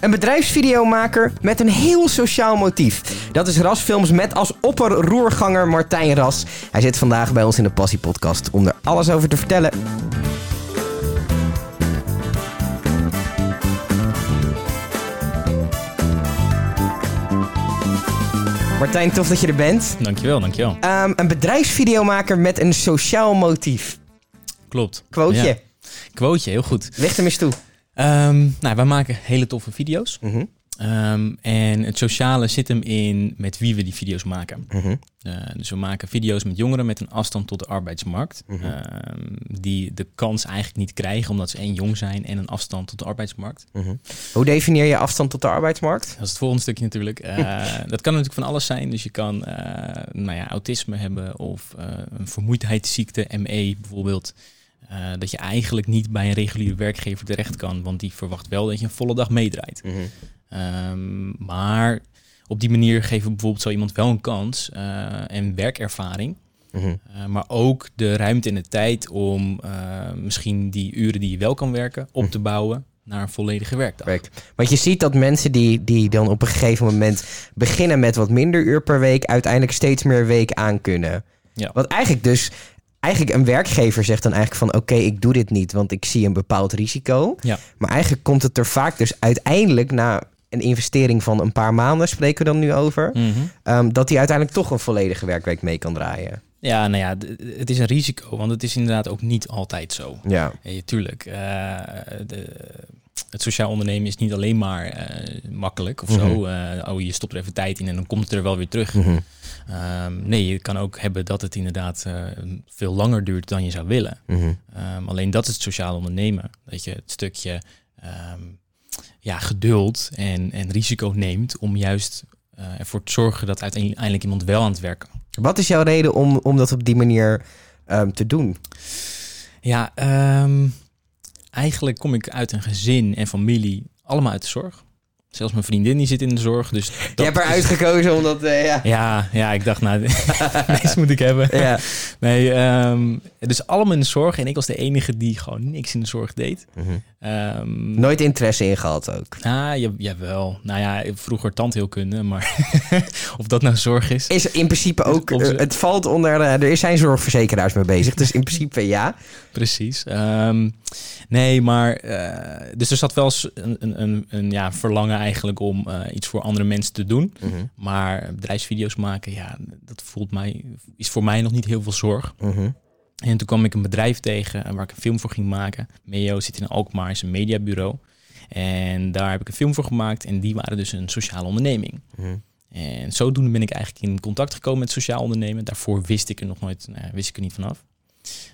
Een bedrijfsvideomaker met een heel sociaal motief. Dat is Ras Films met als opperroerganger Martijn Ras. Hij zit vandaag bij ons in de Passie Podcast om er alles over te vertellen. Martijn, tof dat je er bent. Dankjewel. Een bedrijfsvideomaker met een sociaal motief. Klopt. Quoteje. Ja. Quoteje, heel goed. Leg hem eens toe. Wij maken hele toffe video's. Mm-hmm. En het sociale zit hem in met wie we die video's maken. Mm-hmm. Dus we maken video's met jongeren met een afstand tot de arbeidsmarkt. Mm-hmm. Die de kans eigenlijk niet krijgen omdat ze jong zijn en een afstand tot de arbeidsmarkt. Mm-hmm. Hoe definieer je afstand tot de arbeidsmarkt? Dat is het volgende stukje natuurlijk. Dat kan natuurlijk van alles zijn. Dus je kan autisme hebben of een vermoeidheidsziekte, ME bijvoorbeeld. Dat je eigenlijk niet bij een reguliere werkgever terecht kan, want die verwacht wel dat je een volle dag meedraait. Mm-hmm. Maar op die manier geven we bijvoorbeeld zo iemand wel een kans en werkervaring. Mm-hmm. Maar ook de ruimte en de tijd om misschien die uren die je wel kan werken op te bouwen naar een volledige werkdag. Want je ziet dat mensen die dan op een gegeven moment beginnen met wat minder uur per week uiteindelijk steeds meer week aan kunnen. Ja. Wat eigenlijk een werkgever zegt dan eigenlijk van oké, ik doe dit niet, want ik zie een bepaald risico. Ja. Maar eigenlijk komt het er vaak dus uiteindelijk na een investering van een paar maanden, spreken we dan nu over, mm-hmm. Dat hij uiteindelijk toch een volledige werkweek mee kan draaien. Ja, het is een risico, want het is inderdaad ook niet altijd zo. Ja. Ja, tuurlijk. Het sociaal ondernemen is niet alleen maar makkelijk of mm-hmm. zo. Je stopt er even tijd in en dan komt het er wel weer terug. Mm-hmm. Je kan ook hebben dat het inderdaad veel langer duurt dan je zou willen. Mm-hmm. Alleen dat is het sociaal ondernemen. Dat je het stukje geduld en risico neemt om juist ervoor te zorgen dat uiteindelijk iemand wel aan het werk kan. Wat is jouw reden om dat op die manier te doen? Ja, eigenlijk kom ik uit een gezin en familie, allemaal uit de zorg. Zelfs mijn vriendin die zit in de zorg. Dus je hebt eruit gekozen omdat... Ja, ik dacht, deze moet ik hebben. Ja. Dus allemaal in de zorg. En ik was de enige die gewoon niks in de zorg deed. Mm-hmm. Nooit interesse in gehad ook? Jawel. Vroeger tandheelkunde, maar of dat nou zorg is. Is in principe ook... Het valt onder... er zijn zorgverzekeraars mee bezig, dus in principe ja. Precies. Dus er zat wel een verlangen eigenlijk om iets voor andere mensen te doen. Mm-hmm. Maar bedrijfsvideo's maken, dat is voor mij nog niet heel veel zorg. Mm-hmm. En toen kwam ik een bedrijf tegen waar ik een film voor ging maken. Meo zit in Alkmaar, is een mediabureau. En daar heb ik een film voor gemaakt en die waren dus een sociale onderneming. Mm-hmm. En zodoende ben ik eigenlijk in contact gekomen met sociaal ondernemen. Daarvoor wist ik er niet vanaf.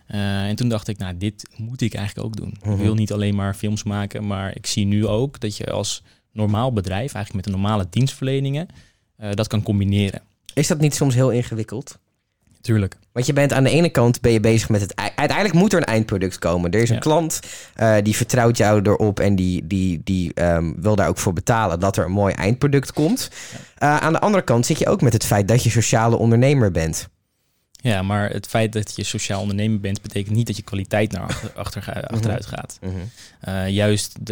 En toen dacht ik, dit moet ik eigenlijk ook doen. Mm-hmm. Ik wil niet alleen maar films maken, maar ik zie nu ook dat je als normaal bedrijf, eigenlijk met de normale dienstverleningen, dat kan combineren. Is dat niet soms heel ingewikkeld? Tuurlijk. Want je bent aan de ene kant bezig met het... Uiteindelijk moet er een eindproduct komen. Er is een klant die vertrouwt jou erop en die wil daar ook voor betalen dat er een mooi eindproduct komt. Ja. Aan de andere kant zit je ook met het feit dat je sociale ondernemer bent. Ja, maar het feit dat je sociaal ondernemer bent betekent niet dat je kwaliteit naar achteruit gaat. Mm-hmm.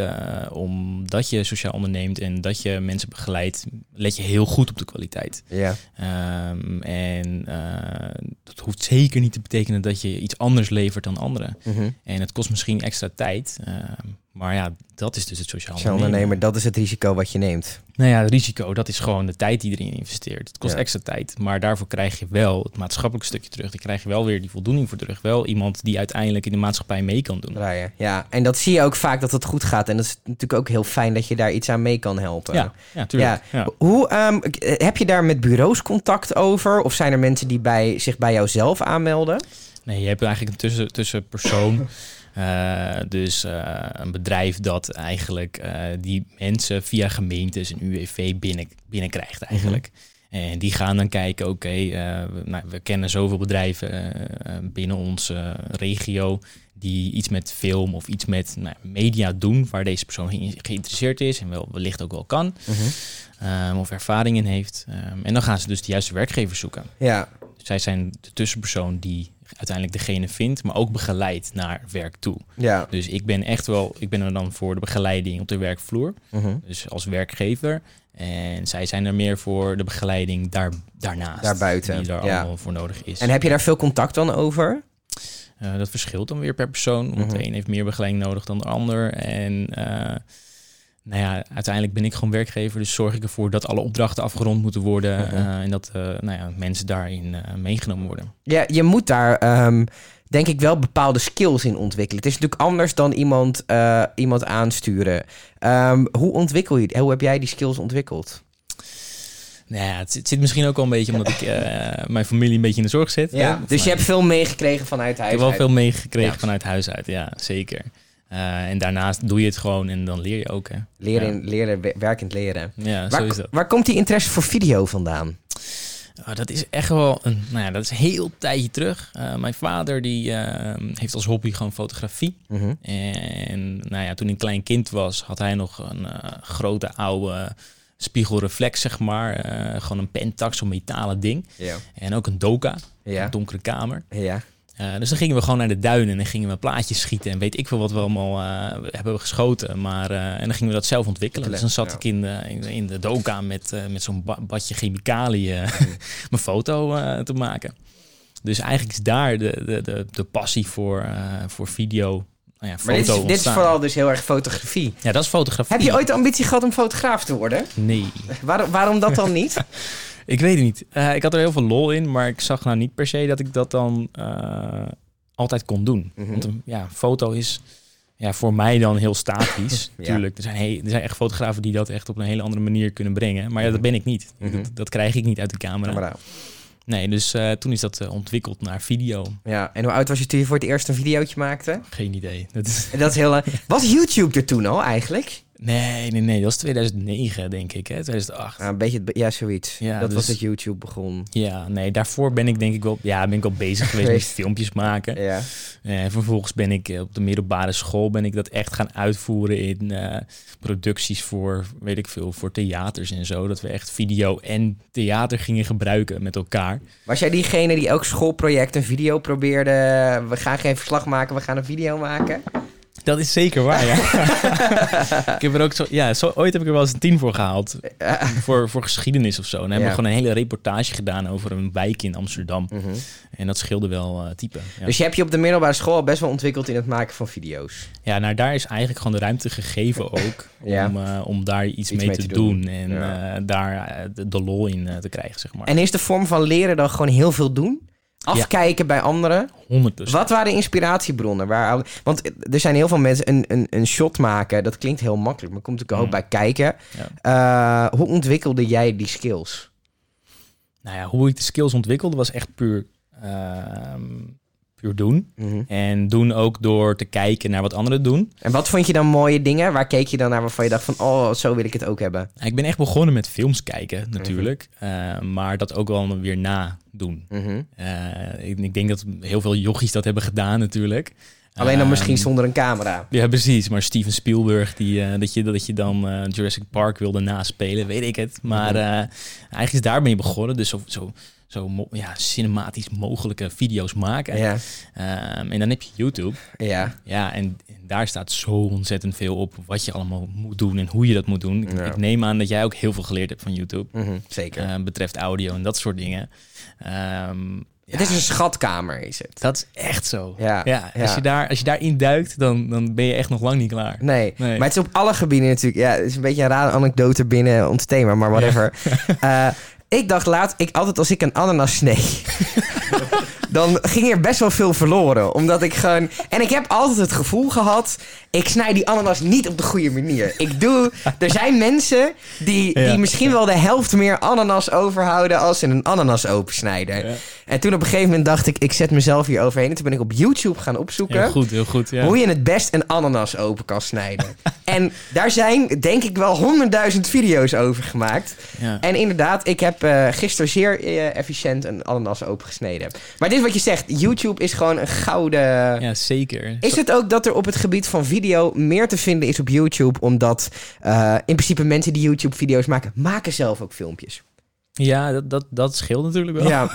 Omdat je sociaal onderneemt en dat je mensen begeleidt, let je heel goed op de kwaliteit. Ja. Dat hoeft zeker niet te betekenen dat je iets anders levert dan anderen. Mm-hmm. En het kost misschien extra tijd. Dat is dus het sociaal ondernemen. Dat is het risico wat je neemt. Het risico, dat is gewoon de tijd die erin investeert. Het kost extra tijd, maar daarvoor krijg je wel het maatschappelijke stukje terug. Dan krijg je wel weer die voldoening voor terug. Wel iemand die uiteindelijk in de maatschappij mee kan doen. Ja, en dat zie je ook vaak dat het goed gaat. En dat is natuurlijk ook heel fijn dat je daar iets aan mee kan helpen. Ja, tuurlijk. Ja. Ja. Heb je daar met bureaus contact over? Of zijn er mensen die zich bij jou zelf aanmelden? Nee, je hebt eigenlijk een tussenpersoon... een bedrijf dat eigenlijk die mensen via gemeentes en UWV binnenkrijgt eigenlijk. Mm-hmm. En die gaan dan kijken, we kennen zoveel bedrijven binnen onze regio die iets met film of iets met media doen waar deze persoon geïnteresseerd is en wellicht ook wel kan. Mm-hmm. Of ervaring in heeft. En dan gaan ze dus de juiste werkgever zoeken. Ja. Zij zijn de tussenpersoon die uiteindelijk degene vindt, maar ook begeleid naar werk toe. Ja. Dus ik ben er dan voor de begeleiding op de werkvloer. Uh-huh. Dus als werkgever. En zij zijn er meer voor de begeleiding daarnaast. Daarbuiten. Die daar allemaal voor nodig is. En heb je daar veel contact dan over? Dat verschilt dan weer per persoon. Want de een heeft meer begeleiding nodig dan de ander. En uiteindelijk ben ik gewoon werkgever. Dus zorg ik ervoor dat alle opdrachten afgerond moeten worden. En dat mensen daarin meegenomen worden. Ja, je moet daar denk ik wel bepaalde skills in ontwikkelen. Het is natuurlijk anders dan iemand aansturen. Hoe heb jij die skills ontwikkeld? Nou ja, het zit misschien ook al een beetje omdat ik mijn familie een beetje in de zorg zit. Ja, dus je hebt veel meegekregen vanuit huis uit. Ik heb wel veel meegekregen vanuit huis uit, ja, zeker. En daarnaast doe je het gewoon en dan leer je ook. Hè. Werkend leren. Ja, zo is dat. Waar komt die interesse voor video vandaan? Dat is echt wel dat is een heel tijdje terug. Mijn vader die heeft als hobby gewoon fotografie. Mm-hmm. En toen ik klein kind was, had hij nog een grote oude spiegelreflex, zeg maar. Gewoon een Pentax, zo'n metalen ding. Yeah. En ook een doka, een donkere kamer. Ja. Yeah. Dus dan gingen we gewoon naar de duinen en dan gingen we plaatjes schieten. En weet ik veel wat we allemaal hebben geschoten. Maar, en dan gingen we dat zelf ontwikkelen. Dus dan zat ik in de doka met zo'n badje chemicaliën mijn foto te maken. Dus eigenlijk is daar de passie voor video. Maar dit is vooral dus heel erg fotografie. Ja, dat is fotografie. Heb je ooit de ambitie gehad om fotograaf te worden? Nee. Waarom dat dan niet? Ik weet het niet. Ik had er heel veel lol in, maar ik zag nou niet per se dat ik dat dan altijd kon doen. Mm-hmm. Want een foto is voor mij dan heel statisch. Tuurlijk, er zijn echt fotografen die dat echt op een hele andere manier kunnen brengen. Maar ja, dat ben ik niet. Mm-hmm. Dat krijg ik niet uit de camera. Nee, dus toen is dat ontwikkeld naar video. Ja, en hoe oud was je toen je voor het eerst een videootje maakte? Geen idee. Dat is heel lang. Was YouTube er toen al eigenlijk? Nee. Dat was 2009, denk ik. Hè? 2008. Een beetje, zoiets. Ja, dat was dat YouTube begon. Ja, nee. Daarvoor ben ik denk ik wel... Ja, ben ik al bezig geweest met filmpjes maken. Ja. Vervolgens ben ik op de middelbare school... ben ik dat echt gaan uitvoeren in producties voor... weet ik veel, voor theaters en zo. Dat we echt video en theater gingen gebruiken met elkaar. Was jij diegene die elk schoolproject een video probeerde... we gaan geen verslag maken, we gaan een video maken... Dat is zeker waar, ja. Ik heb er ook ooit heb ik er wel eens 10 voor gehaald. Voor geschiedenis of zo. Dan hebben we gewoon een hele reportage gedaan over een wijk in Amsterdam. Mm-hmm. En dat scheelde wel type. Ja. Dus je hebt je op de middelbare school al best wel ontwikkeld in het maken van video's. Ja, nou daar is eigenlijk gewoon de ruimte gegeven ook. om daar iets mee te doen. En daar de lol in te krijgen, zeg maar. En is de vorm van leren dan gewoon heel veel doen? Afkijken bij anderen. 100%. Wat waren inspiratiebronnen? Want er zijn heel veel mensen... Een shot maken, dat klinkt heel makkelijk... maar komt natuurlijk ook bij kijken. Ja. Hoe ontwikkelde jij die skills? Nou ja, hoe ik de skills ontwikkelde... was echt puur doen. Mm-hmm. En doen ook door te kijken naar wat anderen doen. En wat vond je dan mooie dingen? Waar keek je dan naar waarvan je dacht van... oh, zo wil ik het ook hebben? Ik ben echt begonnen met films kijken, natuurlijk. Mm-hmm. Maar dat ook wel weer na... doen. Mm-hmm. Ik denk dat heel veel jochies dat hebben gedaan natuurlijk. Alleen dan misschien zonder een camera. Ja, precies. Maar Steven Spielberg, dat je dan Jurassic Park wilde naspelen, weet ik het. Maar eigenlijk is daarmee begonnen. Dus zo cinematisch mogelijke video's maken. Ja. En dan heb je YouTube. Ja. Ja, en daar staat zo ontzettend veel op wat je allemaal moet doen en hoe je dat moet doen. Ik neem aan dat jij ook heel veel geleerd hebt van YouTube. Mm-hmm, zeker. Betreft audio en dat soort dingen. Het is een schatkamer, is het. Dat is echt zo. Ja. Als je daarin duikt, dan ben je echt nog lang niet klaar. Nee, maar het is op alle gebieden natuurlijk. Ja, het is een beetje een rare anekdote binnen ons thema, maar whatever. Ja. Ik dacht laatst, altijd als ik een ananas snee, dan ging er best wel veel verloren. Omdat ik gewoon... En ik heb altijd het gevoel gehad, ik snij die ananas niet op de goede manier. Er zijn mensen die misschien wel de helft meer ananas overhouden als ze een ananas opensnijden. Ja. En toen op een gegeven moment dacht ik zet mezelf hier overheen. En toen ben ik op YouTube gaan opzoeken heel goed, hoe je het best een ananas open kan snijden. En daar zijn denk ik wel 100.000 video's over gemaakt. Ja. En inderdaad, ik heb gisteren zeer efficiënt een ananas opengesneden. Maar dit is wat je zegt. YouTube is gewoon een gouden... Ja, zeker. Is het ook dat er op het gebied van video meer te vinden is op YouTube? Omdat in principe mensen die YouTube-video's maken, zelf ook filmpjes. Ja, dat scheelt natuurlijk wel.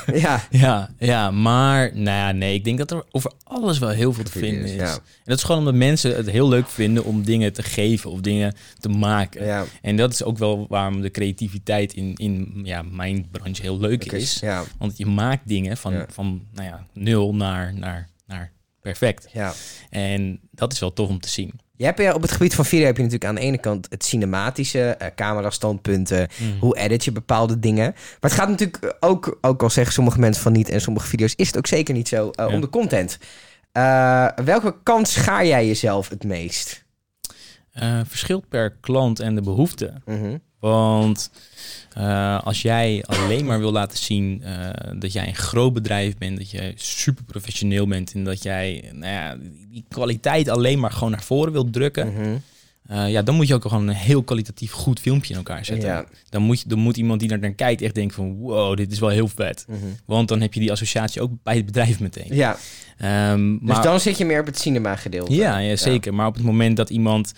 Ja, maar nou ja, nee, ik denk dat er over alles wel heel veel te vinden is. Ja. En dat is gewoon omdat mensen het heel leuk vinden om dingen te geven of dingen te maken. Ja. En dat is ook wel waarom de creativiteit in mijn branche heel leuk is. Ja. Want je maakt dingen van nul naar perfect. Ja. En dat is wel tof om te zien. Je hebt op het gebied van video heb je natuurlijk aan de ene kant het cinematische, camerastandpunten, hoe edit je bepaalde dingen. Maar het gaat natuurlijk ook al zeggen sommige mensen van niet en sommige video's is het ook zeker niet zo om de content. Welke kant schaar jij jezelf het meest? Verschilt per klant en de behoefte. Mm-hmm. Want als jij alleen maar wil laten zien dat jij een groot bedrijf bent, dat je super professioneel bent en dat jij die kwaliteit alleen maar gewoon naar voren wilt drukken, mm-hmm. Dan moet je ook gewoon een heel kwalitatief goed filmpje in elkaar zetten. Ja. Dan moet iemand die naar kijkt echt denken van wow, dit is wel heel vet. Mm-hmm. Want dan heb je die associatie ook bij het bedrijf meteen. Ja. Dus dan zit je meer op het cinema gedeelte. Ja, zeker. Ja. Maar op het moment dat iemand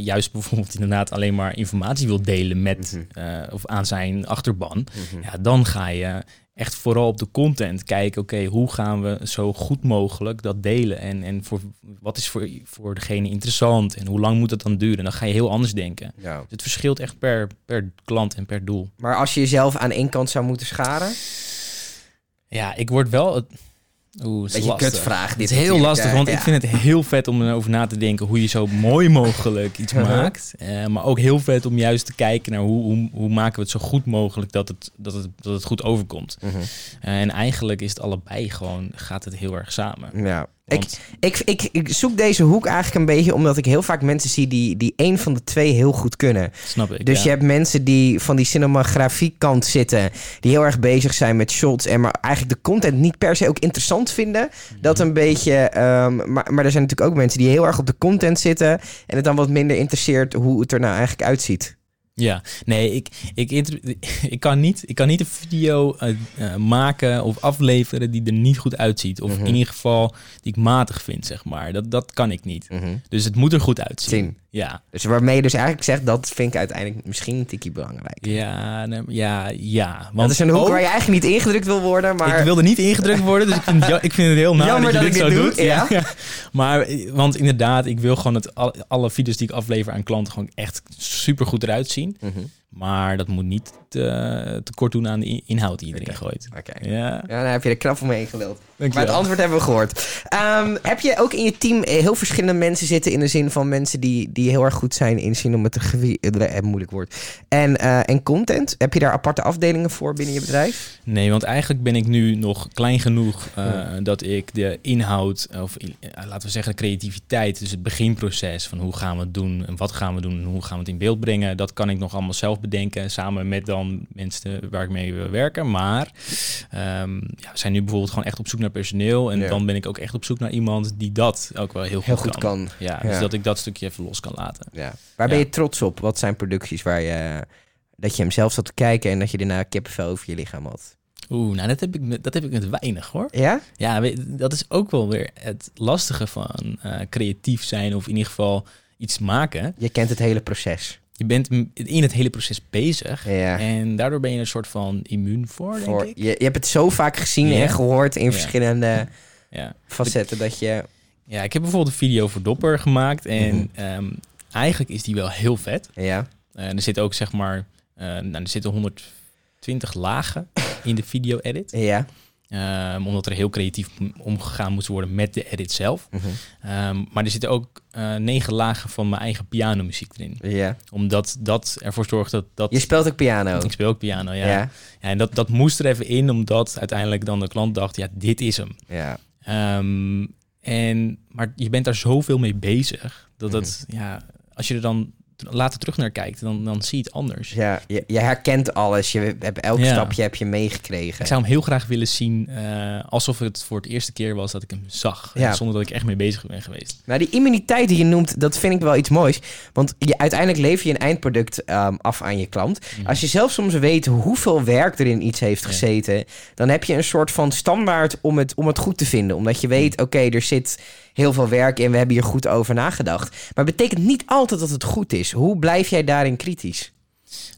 juist bijvoorbeeld inderdaad alleen maar informatie wil delen met of aan zijn achterban, dan ga je echt vooral op de content kijken. Oké, hoe gaan we zo goed mogelijk dat delen? En wat is voor degene interessant? En hoe lang moet dat dan duren? Dan ga je heel anders denken. Ja. Dus het verschilt echt per klant en per doel. Maar als je jezelf aan één kant zou moeten scharen? Ja, ik word wel... Beetje kutvraag. Dit is heel lastig, want ik vind het heel vet om erover na te denken hoe je zo mooi mogelijk iets maakt. Maar ook heel vet om juist te kijken naar hoe maken we het zo goed mogelijk dat het goed overkomt. Mm-hmm. En eigenlijk is het allebei gewoon, gaat het heel erg samen. Ja. Want... Ik zoek deze hoek eigenlijk een beetje omdat ik heel vaak mensen zie die één van de twee heel goed kunnen. Snap ik. Dus je hebt mensen die van die cinemografie kant zitten, die heel erg bezig zijn met shots en maar eigenlijk de content niet per se ook interessant vinden. Dat een beetje, maar er zijn natuurlijk ook mensen die heel erg op de content zitten en het dan wat minder interesseert hoe het er nou eigenlijk uitziet. Ja, nee, ik kan niet een video maken of afleveren die er niet goed uitziet. Of in ieder geval die ik matig vind, zeg maar. Dat kan ik niet. Mm-hmm. Dus het moet er goed uitzien. Ja. Dus waarmee je dus eigenlijk zegt, dat vind ik uiteindelijk misschien een tikkie belangrijk. Ja. Want dat is een hoek waar je eigenlijk niet ingedrukt wil worden, maar... Ik wilde niet ingedrukt worden, dus ik vind het heel jammer dat je dit zo doet. Ja. Ja. Maar, want inderdaad, ik wil gewoon alle video's die ik aflever aan klanten gewoon echt super goed eruit zien. Mm-hmm. Maar dat moet niet tekort doen aan de inhoud die iedereen gooit. Okay. Ja. Ja, dan heb je er knap omheen geluld. Maar het antwoord hebben we gehoord. Heb je ook in je team heel verschillende mensen zitten... in de zin van mensen die heel erg goed zijn in cinematografie... moeilijk woord. En content? Heb je daar aparte afdelingen voor binnen je bedrijf? Nee, want eigenlijk ben ik nu nog klein genoeg... dat ik de inhoud, of laten we zeggen de creativiteit... dus het beginproces van hoe gaan we het doen... en wat gaan we doen en hoe gaan we het in beeld brengen... dat kan ik nog allemaal zelf bedenken... samen met dan mensen waar ik mee wil werken. Maar we zijn nu bijvoorbeeld gewoon echt op zoek naar personeel. En dan ben ik ook echt op zoek naar iemand die dat ook wel heel goed kan. Ja, dus dat ik dat stukje even los kan laten. Ja. Waar ben je trots op? Wat zijn producties waar je... dat je hem zelf zat te kijken en dat je daarna kippenvel over je lichaam had? Nou dat heb ik met weinig hoor. Ja? Ja, dat is ook wel weer het lastige van creatief zijn of in ieder geval iets maken. Je kent het hele proces. Je bent in het hele proces bezig. Ja. En daardoor ben je een soort van immuun voor denk ik. Je hebt het zo vaak gezien en gehoord in verschillende facetten dat je... Ja, ik heb bijvoorbeeld een video voor Dopper gemaakt. En eigenlijk is die wel heel vet. Ja. Er zitten ook zeg maar... er zitten 120 lagen in de video-edit. Ja. Omdat er heel creatief omgegaan moest worden met de edit zelf. Mm-hmm. Maar er zitten ook 9 lagen van mijn eigen pianomuziek erin. Yeah. Omdat dat ervoor zorgt dat... Je speelt ook piano. Ik speel ook piano, ja. Yeah. Ja en dat moest er even in, omdat uiteindelijk dan de klant dacht... ja, dit is hem. Yeah. Maar je bent daar zoveel mee bezig... dat het, als je er dan... later terug naar kijkt, dan zie je het anders. Ja, je herkent alles. Je hebt elk stapje heb je meegekregen. Ik zou hem heel graag willen zien alsof het voor het eerste keer was dat ik hem zag. Ja. Zonder dat ik echt mee bezig ben geweest. Nou, die immuniteit die je noemt, dat vind ik wel iets moois. Want uiteindelijk lever je een eindproduct af aan je klant. Mm. Als je zelf soms weet hoeveel werk er in iets heeft gezeten... dan heb je een soort van standaard om het goed te vinden. Omdat je weet, oké, er zit... heel veel werk en we hebben hier goed over nagedacht. Maar het betekent niet altijd dat het goed is. Hoe blijf jij daarin kritisch?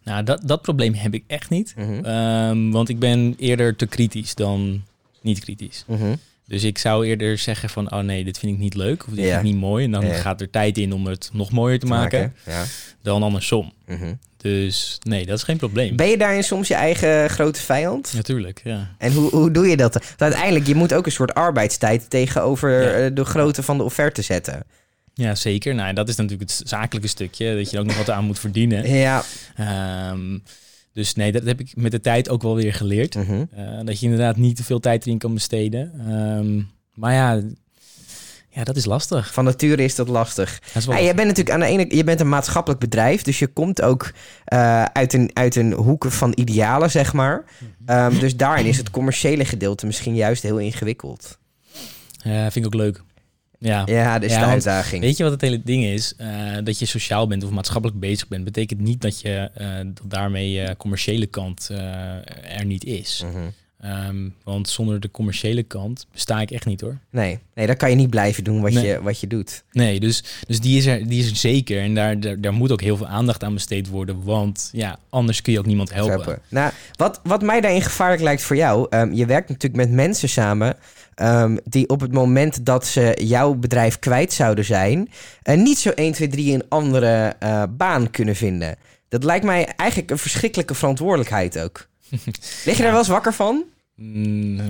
Nou, dat probleem heb ik echt niet. Mm-hmm. Want ik ben eerder te kritisch dan niet kritisch. Mm-hmm. Dus ik zou eerder zeggen van, oh nee, dit vind ik niet leuk. Of dit vind ik niet mooi. En dan gaat er tijd in om het nog mooier te maken. Ja. Dan andersom. Mm-hmm. Dus nee, dat is geen probleem. Ben je daarin soms je eigen grote vijand? Natuurlijk, ja. En hoe doe je dat? Want uiteindelijk, je moet ook een soort arbeidstijd tegenover de grootte van de offerte zetten. Ja, zeker. Nou, dat is natuurlijk het zakelijke stukje. Dat je er ook nog wat aan moet verdienen. Ja. Dus nee, dat heb ik met de tijd ook wel weer geleerd. Mm-hmm. Dat je inderdaad niet te veel tijd erin kan besteden. Maar ja, dat is lastig. Van nature is dat lastig. Dat is wel lastig. Je bent natuurlijk aan de ene, je bent een maatschappelijk bedrijf, dus je komt ook uit een hoek van idealen, zeg maar. Dus daarin is het commerciële gedeelte misschien juist heel ingewikkeld. Vind ik ook leuk. Ja, dat is de uitdaging. Want, weet je wat het hele ding is? Dat je sociaal bent of maatschappelijk bezig bent, betekent niet dat je daarmee commerciële kant er niet is. Mm-hmm. Want zonder de commerciële kant besta ik echt niet, hoor. Nee, dan kan je niet blijven doen wat je doet. Nee, dus die is er zeker. En daar moet ook heel veel aandacht aan besteed worden. Want ja, anders kun je ook niemand helpen. Nou, wat mij daarin gevaarlijk lijkt voor jou... je werkt natuurlijk met mensen samen... die op het moment dat ze jouw bedrijf kwijt zouden zijn... niet zo 1, 2, 3 een andere baan kunnen vinden. Dat lijkt mij eigenlijk een verschrikkelijke verantwoordelijkheid ook. Lig je daar wel eens wakker van? Nee.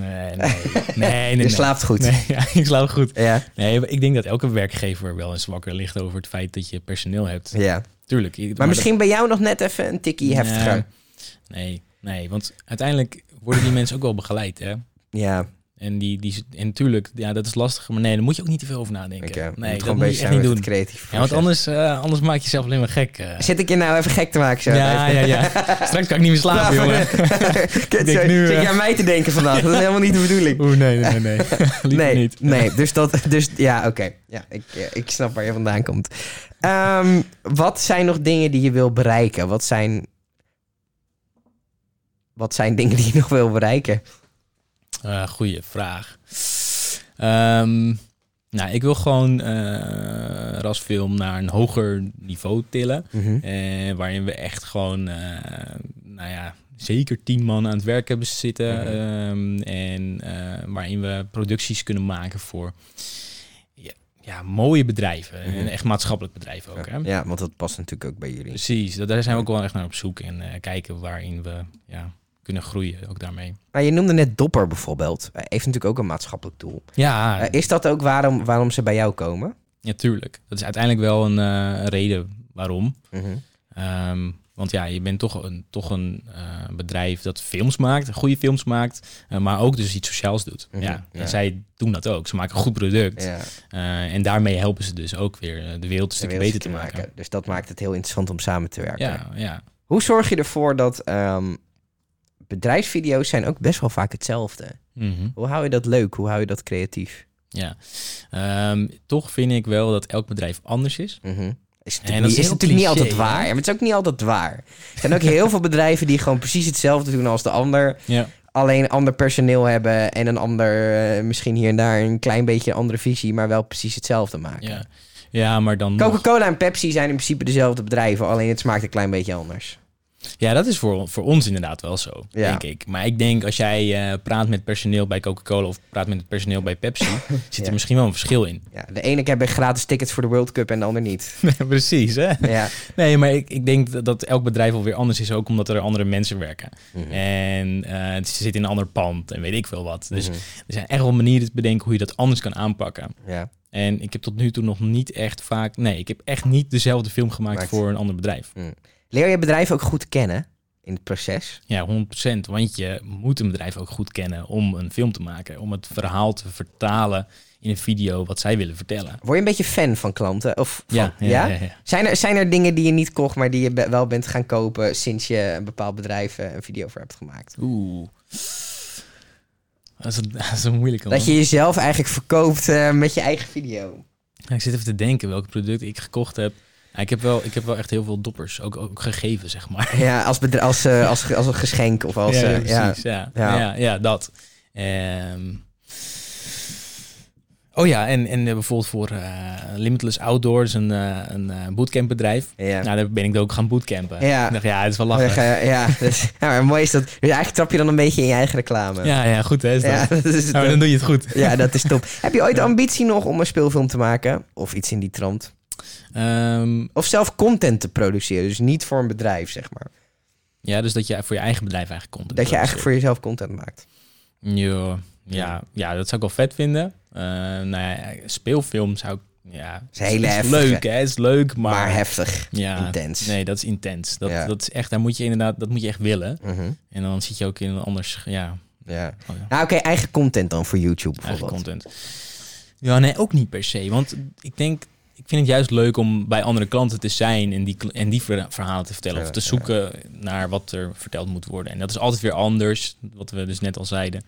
Je slaapt goed. Nee, ja, ik slaap goed. Ja. Nee, ik denk dat elke werkgever wel eens wakker ligt over het feit dat je personeel hebt. Ja. Tuurlijk. Maar misschien bij jou nog net even een tikkie heftiger. Nee, want uiteindelijk worden die mensen ook wel begeleid, hè? Ja. En natuurlijk, ja, dat is lastig. Maar nee, daar moet je ook niet te veel over nadenken. Nee, dat moet je echt niet doen. Ja, want anders maak je jezelf alleen maar gek. Zit ik je nou even gek te maken? Zo? Ja. Straks kan ik niet meer slapen, jongen. Zit je aan mij te denken vandaag? Dat is helemaal niet de bedoeling. Oeh, nee. Niet. Nee, dus ja, oké. Ja, ik snap waar je vandaan komt. Wat zijn nog dingen die je wil bereiken? Wat zijn dingen die je nog wil bereiken? Goeie vraag. Nou, ik wil gewoon Ras Film naar een hoger niveau tillen. Mm-hmm. Waarin we echt gewoon, zeker 10 man aan het werk hebben zitten. Mm-hmm. En waarin we producties kunnen maken voor mooie bedrijven. Mm-hmm. En echt maatschappelijk bedrijven ook. Ja, hè? Ja, want dat past natuurlijk ook bij jullie. Precies, daar zijn we ook wel echt naar op zoek. En kijken waarin we... Ja, kunnen groeien, ook daarmee. Maar je noemde net Dopper bijvoorbeeld. Heeft natuurlijk ook een maatschappelijk doel. Ja. Is dat ook waarom ze bij jou komen? Ja, tuurlijk. Dat is uiteindelijk wel een reden waarom. Mm-hmm. Want ja, je bent toch een bedrijf dat films maakt, goede films maakt, maar ook dus iets sociaals doet. Mm-hmm. Ja, en zij doen dat ook. Ze maken een goed product. Ja. En daarmee helpen ze dus ook weer de wereld een stukje beter te maken. Dus dat maakt het heel interessant om samen te werken. Ja. Hoe zorg je ervoor dat... bedrijfsvideo's zijn ook best wel vaak hetzelfde. Mm-hmm. Hoe hou je dat leuk? Hoe hou je dat creatief? Ja, toch vind ik wel dat elk bedrijf anders is. Mm-hmm. Is natuurlijk niet altijd waar. Maar het is ook niet altijd waar. Er zijn ook heel veel bedrijven die gewoon precies hetzelfde doen als de ander. Ja. Alleen ander personeel hebben en een ander... misschien hier en daar een klein beetje andere visie... maar wel precies hetzelfde maken. Ja maar dan Coca-Cola en Pepsi zijn in principe dezelfde bedrijven... alleen het smaakt een klein beetje anders. Ja, dat is voor ons inderdaad wel zo, denk ik. Maar ik denk, als jij praat met personeel bij Coca-Cola... of praat met het personeel bij Pepsi... zit er misschien wel een verschil in. Ja, de ene keer heb ik gratis tickets voor de World Cup en de ander niet. Precies, hè? Ja. Nee, maar ik denk dat elk bedrijf alweer anders is... ook omdat er andere mensen werken. Mm-hmm. En ze zitten in een ander pand en weet ik veel wat. Dus er zijn echt wel manieren te bedenken... hoe je dat anders kan aanpakken. Ja. En ik heb tot nu toe nog niet echt vaak... Nee, ik heb echt niet dezelfde film gemaakt voor een ander bedrijf. Mm. Leer je bedrijf ook goed kennen in het proces? Ja, 100%. Want je moet een bedrijf ook goed kennen om een film te maken. Om het verhaal te vertalen in een video wat zij willen vertellen. Word je een beetje fan van klanten? Ja. Zijn er dingen die je niet kocht, maar die je wel bent gaan kopen... sinds je een bepaald bedrijf een video voor hebt gemaakt? Oeh. Dat is een moeilijke man. Dat je jezelf eigenlijk verkoopt met je eigen video. Ik zit even te denken welk product ik gekocht heb. Ja, ik heb wel echt heel veel doppers, ook gegeven, zeg maar. Ja, als een geschenk of als... Ja, precies. Ja, dat. Oh ja, en bijvoorbeeld voor Limitless Outdoors, een bootcampbedrijf. Ja. Nou, daar ben ik ook gaan bootcampen. Ja. Ik dacht, ja, het is wel lachen. Ja, dus, ja, maar mooi is dat. Dus eigenlijk trap je dan een beetje in je eigen reclame. Ja, goed hè. Is dat. Ja, dat is het, dan doe je het goed. Ja, dat is top. Heb je ooit de ambitie nog om een speelfilm te maken? Of iets in die trant? Of zelf content te produceren, dus niet voor een bedrijf, zeg maar. Ja, dus dat je voor je eigen bedrijf eigenlijk content maakt. Dat je eigenlijk voor jezelf content maakt. Ja, dat zou ik wel vet vinden. Speelfilm zou ik... Ja, is heel heftig. Leuk, hè? Het is leuk, maar heftig. Ja, intens. Nee, dat is intens. Dat is echt... Dat moet je echt willen. Mm-hmm. En dan zit je ook in een anders... Ja. Oh, ja. Nou, oké, eigen content dan voor YouTube bijvoorbeeld. Eigen content. Ja, nee, ook niet per se. Want ik denk... Ik vind het juist leuk om bij andere klanten te zijn en die verhalen te vertellen. Of te zoeken naar wat er verteld moet worden. En dat is altijd weer anders, wat we dus net al zeiden.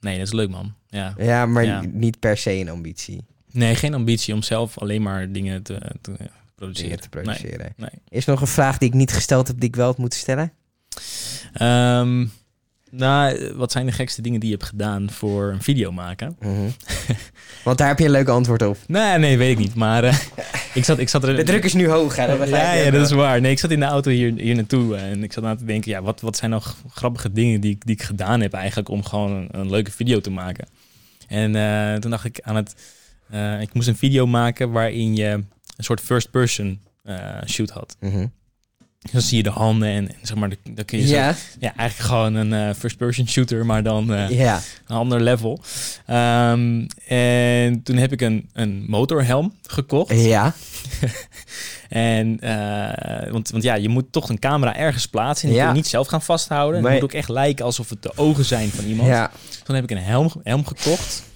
Nee, dat is leuk, man. Ja, maar niet per se een ambitie. Nee, geen ambitie om zelf alleen maar dingen te produceren. Nee. Is er nog een vraag die ik niet gesteld heb, die ik wel had moeten stellen? Wat zijn de gekste dingen die je hebt gedaan voor een video maken? Mm-hmm. Want daar heb je een leuk antwoord op. Nee, weet ik niet. Maar ik zat er... De druk is nu hoog, hè? Dat is waar. Nee, ik zat in de auto hier naartoe en ik zat aan te denken... Ja, wat zijn nou grappige dingen die ik gedaan heb eigenlijk... om gewoon een leuke video te maken. En toen dacht ik aan het... ik moest een video maken waarin je een soort first-person shoot had. Mm-hmm. Dan zie je de handen en zeg maar, dan kun je eigenlijk gewoon een first-person shooter, maar dan een ander level. En toen heb ik een motorhelm gekocht. Ja. En want ja, je moet toch een camera ergens plaatsen en je moet niet zelf gaan vasthouden. Het moet ook echt lijken alsof het de ogen zijn van iemand. Ja. Toen heb ik een helm gekocht.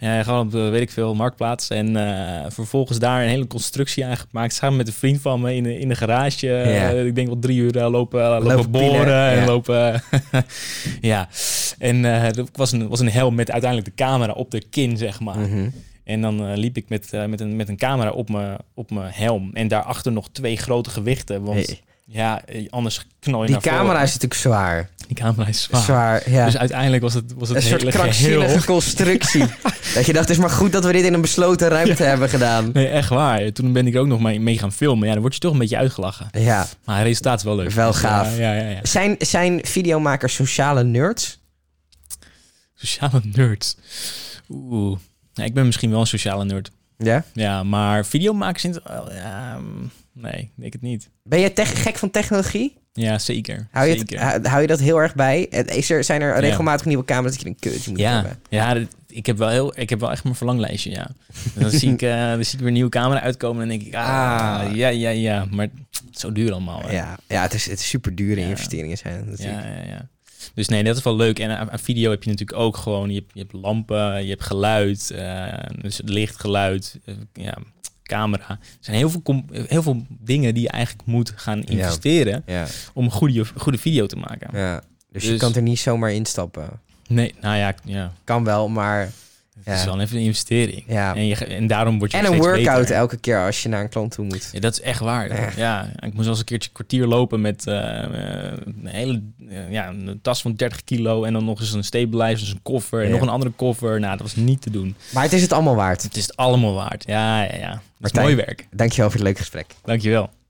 Gewoon op, weet ik veel, marktplaats. En vervolgens daar een hele constructie aan gemaakt. Samen met een vriend van me in de garage. Ik denk wel 3 uur lopen boren. Ja. En dat was een helm met uiteindelijk de camera op de kin, zeg maar. Mm-hmm. En dan liep ik met een camera op mijn helm. En daarachter nog 2 grote gewichten. Want... Hey. Ja, anders knal je naar voren. Die camera is natuurlijk zwaar. Ja. Dus uiteindelijk was het een soort krankzinnige constructie. Dat je dacht, het is maar goed dat we dit in een besloten ruimte hebben gedaan. Nee, echt waar. Toen ben ik er ook nog mee gaan filmen. Ja, dan word je toch een beetje uitgelachen. Ja. Maar het resultaat is wel leuk. Wel gaaf. Ja. Zijn videomakers sociale nerds? Sociale nerds? Oeh. Nou, ik ben misschien wel een sociale nerd. Ja? Ja, maar videomakers... nee, denk het niet. Ben je gek van technologie? Ja, zeker. Hou je dat heel erg bij? Zijn er regelmatig nieuwe camera's dat je een keurtje moet hebben? Ja, ik heb wel echt mijn verlanglijstje, ja. En dan zie ik weer een nieuwe camera uitkomen en dan denk ik... Ja. Maar het is zo duur allemaal. Hè. Ja, het is super dure investeringen zijn natuurlijk. Ja. Dus nee, dat is wel leuk. En aan video heb je natuurlijk ook gewoon... Je hebt lampen, je hebt geluid, dus licht, geluid, camera. Er zijn heel veel dingen die je eigenlijk moet gaan investeren om een goede video te maken. Ja. Dus je kan er niet zomaar instappen. Nee, nou ja. Kan wel, maar... Het is wel even een investering. Ja. En daarom word je steeds beter. En een workout elke keer als je naar een klant toe moet. Ja, dat is echt waar. Ja. Ik moest wel eens een keertje kwartier lopen met een hele een tas van 30 kilo. En dan nog eens een stabilizer, dus een koffer. En nog een andere koffer. Nou, dat was niet te doen. Maar het is het allemaal waard. Ja. Martijn, mooi werk. Dankjewel voor het leuke gesprek. Dankjewel.